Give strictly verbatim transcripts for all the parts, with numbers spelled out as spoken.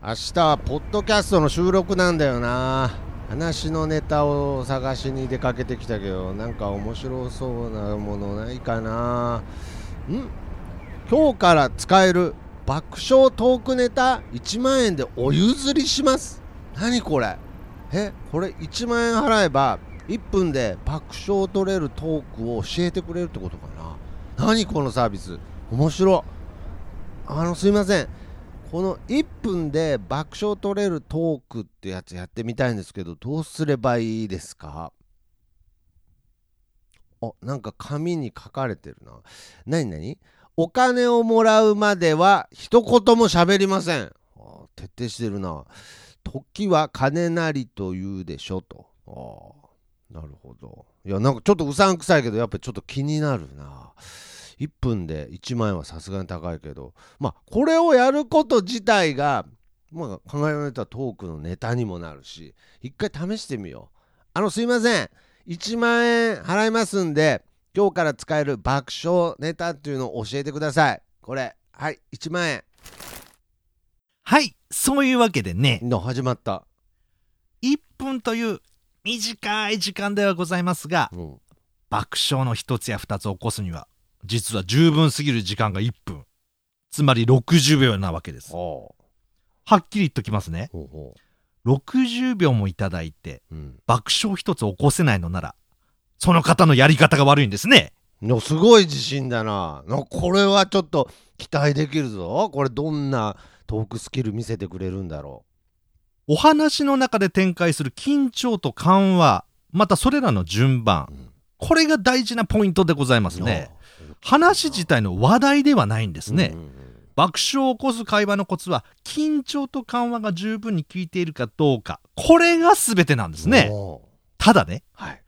明日はポッドキャストの収録なんだよな。話のネタを探しに出かけてきたけど、なんか面白そうなものないかな。ん今日から使える爆笑トークネタいちまんえんでお譲りします。何これ。えこれいちまんえん払えばいっぷんで爆笑を取れるトークを教えてくれるってことかな。何このサービス面白い。あのすいません、このいっぷんで爆笑取れるトークってやつやってみたいんですけど、どうすればいいですか。あ、なんか紙に書かれてるな。なになに、お金をもらうまでは一言も喋りません。ああ徹底してるな。時は金なりと言うでしょと。ああなるほど。いやなんかちょっとうさんくさいけどやっぱりちょっと気になるな。いっぷんでいちまんえんはさすがに高いけど、まあこれをやること自体が、まあ、考えられたトークのネタにもなるし、一回試してみよう。あのすいません、いちまんえん払いますんで今日から使える爆笑ネタっていうのを教えてください。これはいいちまんえん。はい、そういうわけでねの始まったいっぷんという短い時間ではございますが、うん、爆笑の一つや二つ起こすには実は十分すぎる時間がいっぷん、つまりろくじゅうびょうなわけです。はっきり言っときますね。ほうほう、ろくじゅうびょうもいただいて、うん、爆笑一つ起こせないのならその方のやり方が悪いんですね。すごい自信だな。これはちょっと期待できるぞ。これどんなトークスキル見せてくれるんだろう。お話の中で展開する緊張と緩和、またそれらの順番、うん、これが大事なポイントでございますね。話自体の話題ではないんですね、うんうんうん、爆笑を起こす会話のコツは緊張と緩和が十分に効いているかどうか、これが全てなんですね。ただね、はい、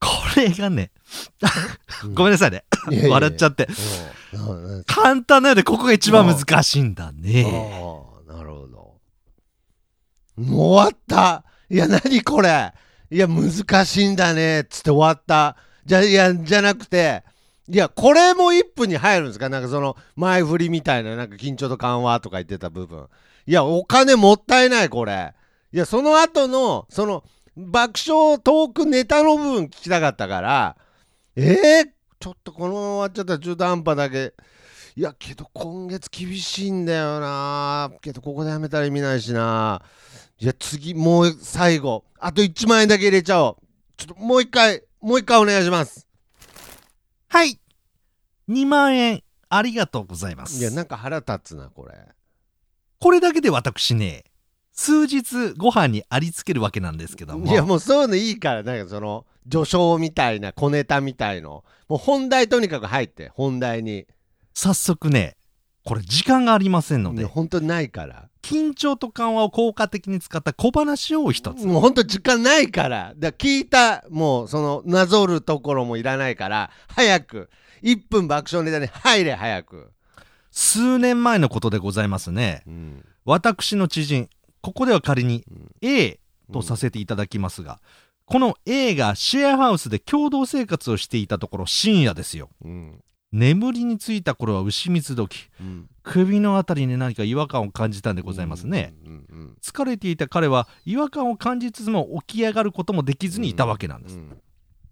これがねごめんなさいね、うん、 , 笑っちゃって。いやいやいや簡単なようでここが一番難しいんだね。ああなるほど、終わった。いや何これ、いや難しいんだねっつって終わった。じゃいやじゃなくて、いやこれもいっぷんに入るんですか。なんかその前振りみたいな、なんか緊張と緩和とか言ってた部分、いやお金もったいないこれ。いやその後のその爆笑トークネタの部分聞きたかったから、えー、ちょっとこのまま終わっちゃったら中途半端だけ。いやけど今月厳しいんだよな。けどここでやめたら意味ないしな。いや次もう最後あといちまんえんだけ入れちゃおう。ちょっともう一回もう一回お願いします。はい、にまんえんありがとうございます。いやなんか腹立つなこれ。これだけで私ね、数日ご飯にありつけるわけなんですけども。いやもうそういうのいいから、なんかその序章みたいな小ネタみたいの、もう本題とにかく入って本題に。早速ね、これ時間がありませんので。いや本当にないから。緊張と緩和を効果的に使った小話を一つ。もうほんと時間ないから、だから聞いた、もうそのなぞるところもいらないから早くいっぷん爆笑ネタに入れ。早く。数年前のことでございますね、うん、私の知人、ここでは仮に A とさせていただきますが、うん、この A がシェアハウスで共同生活をしていたところ、深夜ですよ、うん、眠りについた頃は牛三つ時、うん、首のあたりに何か違和感を感じたんでございますね、うんうんうん、疲れていた彼は違和感を感じつつも起き上がることもできずにいたわけなんです、うんうん、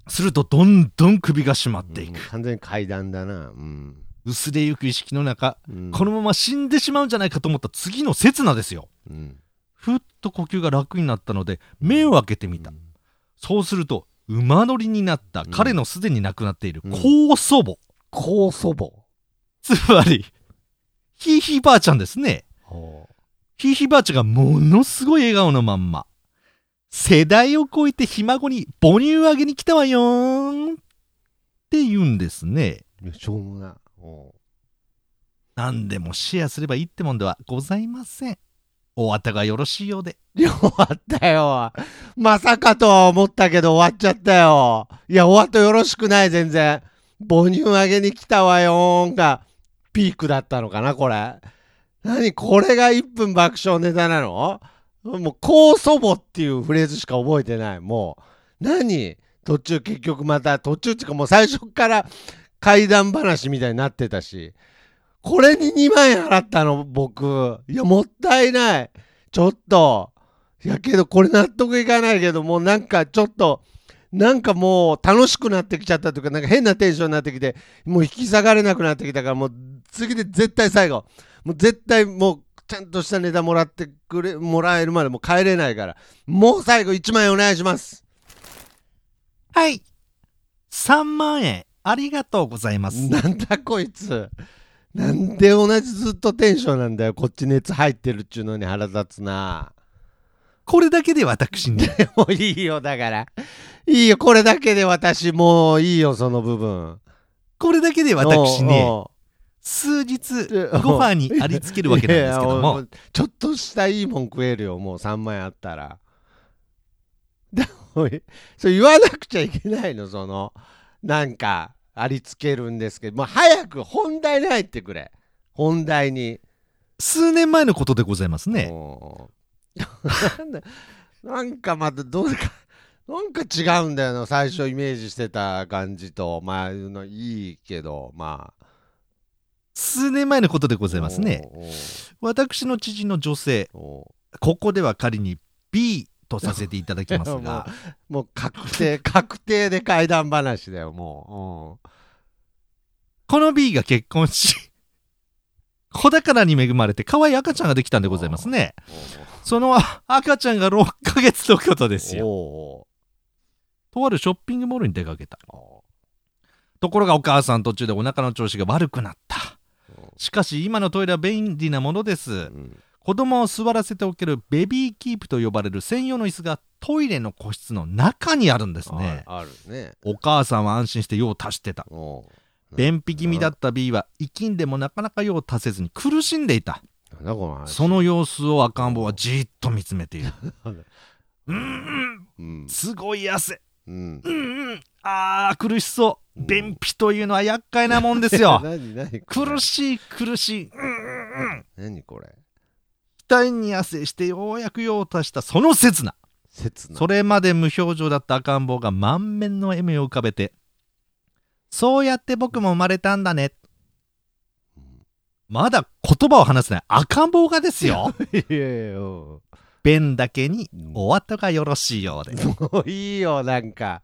するとどんどん首が締まっていく、うん、完全に階段だな、うん、薄れゆく意識の中、うん、このまま死んでしまうんじゃないかと思った次の刹那ですよ、うん、ふっと呼吸が楽になったので目を開けてみた、うん、そうすると馬乗りになった彼のすでに亡くなっている高祖母、高祖母、つまりひいひいばあちゃんですね。ひいひいばあちゃんがものすごい笑顔のまんま、世代を超えてひ孫に母乳あげに来たわよーんって言うんですね。しょうもな。何でもシェアすればいいってもんではございません。おあたがよろしいようで。終わったよ。まさかとは思ったけど終わっちゃったよ。いや終わった、よろしくない全然。母乳あげに来たわよーんがピークだったのかなこれ。何これがいっぷん爆笑ネタなの。もう高祖母っていうフレーズしか覚えてない。もう何途中、結局また途中っていうかもう最初から怪談話みたいになってたし、これににまんえん払ったの、僕。いや、もったいない。ちょっと。いや、けど、これ納得いかないけど、もうなんかちょっと、なんかもう楽しくなってきちゃったというか、なんか変なテンションになってきて、もう引き下がれなくなってきたから、もう次で絶対最後。もう絶対もう、ちゃんとしたネタもらってくれ、もらえるまでもう帰れないから。もう最後いちまんえんお願いします。はい。さんまんえんありがとうございます。なんだこいつ。なんで同じずっとテンションなんだよ。こっち熱入ってるっちゅうのに腹立つな。これだけで私に。もういいよ、だから。いいよ、これだけで私、もういいよ、その部分。これだけで私ね、数日ご飯にありつけるわけなんですけども。ちょっとしたいいもん食えるよ、もうさんまんえんあったら。だおい、それ言わなくちゃいけないの、その、なんか。ありつけるんですけど、もう早く本題に入ってくれ。本題に。数年前のことでございますね。なんだ、なんかまたどうか、なんか違うんだよな、最初イメージしてた感じと。まあのいいけど、まあ数年前のことでございますね。私の知人の女性、ここでは仮に B とさせていただきますがもう確定確定で怪談話だよ、もう、うん、この B が結婚し子宝に恵まれて可愛い赤ちゃんができたんでございますね。その赤ちゃんがろっかげつのことですよ。おー。とあるショッピングモールに出かけた。ところがお母さん途中でお腹の調子が悪くなった。しかし今のトイレは便利なものです、うん、子供を座らせておけるベビーキープと呼ばれる専用の椅子がトイレの個室の中にあるんですね。あ、あるね。お母さんは安心して用を足してた。便秘気味だった B は生きんでもなかなか用を足せずに苦しんでいた。その様子を赤ん坊はじっと見つめている。うんうん、すごい汗、うんうん、あー苦しそう。便秘というのは厄介なもんですよ。何何苦しい苦しい、うんうん、何これ。額に汗してようやく用を足したその刹那、それまで無表情だった赤ん坊が満面の笑みを浮かべて、そうやって僕も生まれたんだね。まだ言葉を話せない赤ん坊がですよ。いやいや、便だけにお後がよろしいようです。もういいよ、なんか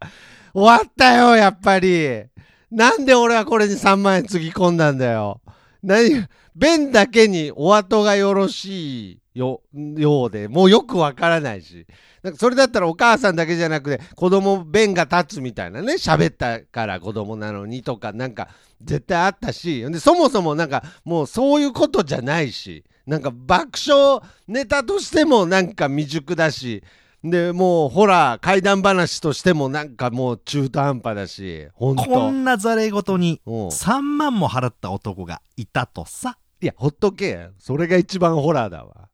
終わったよ、やっぱり。なんで俺はこれにさんまんえんつぎ込んだんだよ。何、便だけにお後がよろしいよ、ようで、もうよくわからないし、なんかそれだったらお母さんだけじゃなくて子供便が立つみたいなね、喋ったから子供なのにとかなんか絶対あったし、でそもそもなんかもうそういうことじゃないし、なんか爆笑ネタとしてもなんか未熟だし、でもうほら怪談話としてもなんかもう中途半端だし、ほんとこんなざれ事にさんまんも払った男がいたとさ。いや、ほっとけ。それが一番ホラーだわ。